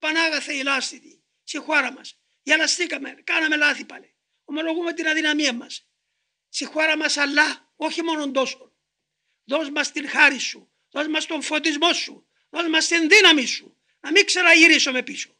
Πανάγαθε ιλάσθητι, συγχώρα μας. Γελαστήκαμε, κάναμε λάθη πάλι. Ομολογούμε την αδυναμία μας. Συγχώρα μας, αλλά όχι μόνον τόσο. Δώσ' μας την χάρη σου, δώσ' μας τον φωτισμό σου, δώσ' μας την δύναμη σου. Να μην ξαναγυρίσουμε πίσω.